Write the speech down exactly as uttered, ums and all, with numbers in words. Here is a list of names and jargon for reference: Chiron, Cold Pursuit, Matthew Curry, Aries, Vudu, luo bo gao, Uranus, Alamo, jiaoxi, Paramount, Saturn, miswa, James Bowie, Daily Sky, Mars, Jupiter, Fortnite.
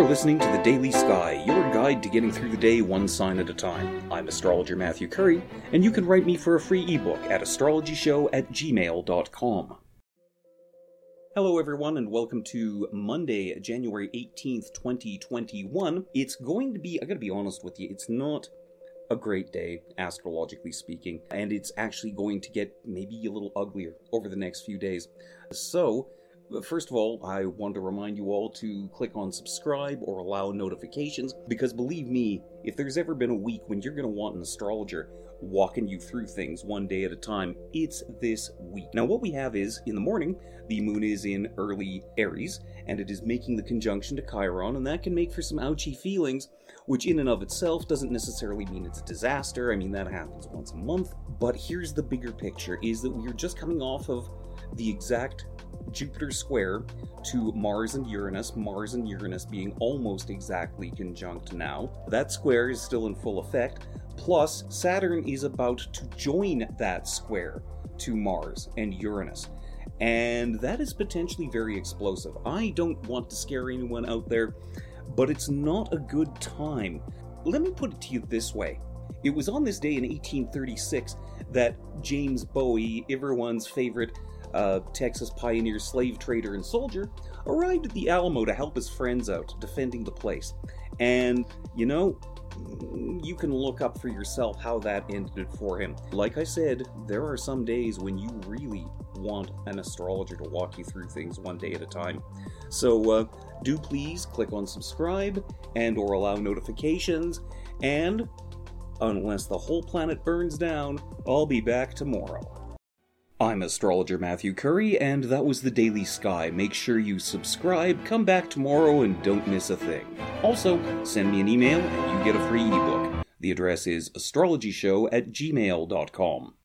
You're listening to The Daily Sky, your guide to getting through the day one sign at a time. I'm astrologer Matthew Curry, and you can write me for a free ebook at astrologyshow at gmail dot com. Hello everyone, and welcome to Monday, January eighteenth, twenty twenty-one. It's going to be, I gotta be honest with you, it's not a great day, astrologically speaking, and it's actually going to get maybe a little uglier over the next few days. So, first of all, I want to remind you all to click on subscribe or allow notifications, because believe me, if there's ever been a week when you're going to want an astrologer walking you through things one day at a time, it's this week. Now what we have is, in the morning, the moon is in early Aries, and it is making the conjunction to Chiron, and that can make for some ouchy feelings, which in and of itself doesn't necessarily mean it's a disaster. I mean, that happens once a month. But here's the bigger picture, is that we're just coming off of the exact Jupiter square to Mars and Uranus, Mars and Uranus being almost exactly conjunct now. That square is still in full effect, plus Saturn is about to join that square to Mars and Uranus. And that is potentially very explosive. I don't want to scare anyone out there, but it's not a good time. Let me put it to you this way. It was on this day in eighteen thirty-six that James Bowie, everyone's favorite Uh, Texas pioneer, slave trader, and soldier, arrived at the Alamo to help his friends out, defending the place. And, you know, you can look up for yourself how that ended for him. Like I said, there are some days when you really want an astrologer to walk you through things one day at a time. So, uh, do please click on subscribe and or allow notifications, and unless the whole planet burns down, I'll be back tomorrow. I'm astrologer Matthew Curry, and that was The Daily Sky. Make sure you subscribe, come back tomorrow, and don't miss a thing. Also, send me an email and you get a free ebook. The address is astrologyshow at gmail dot com.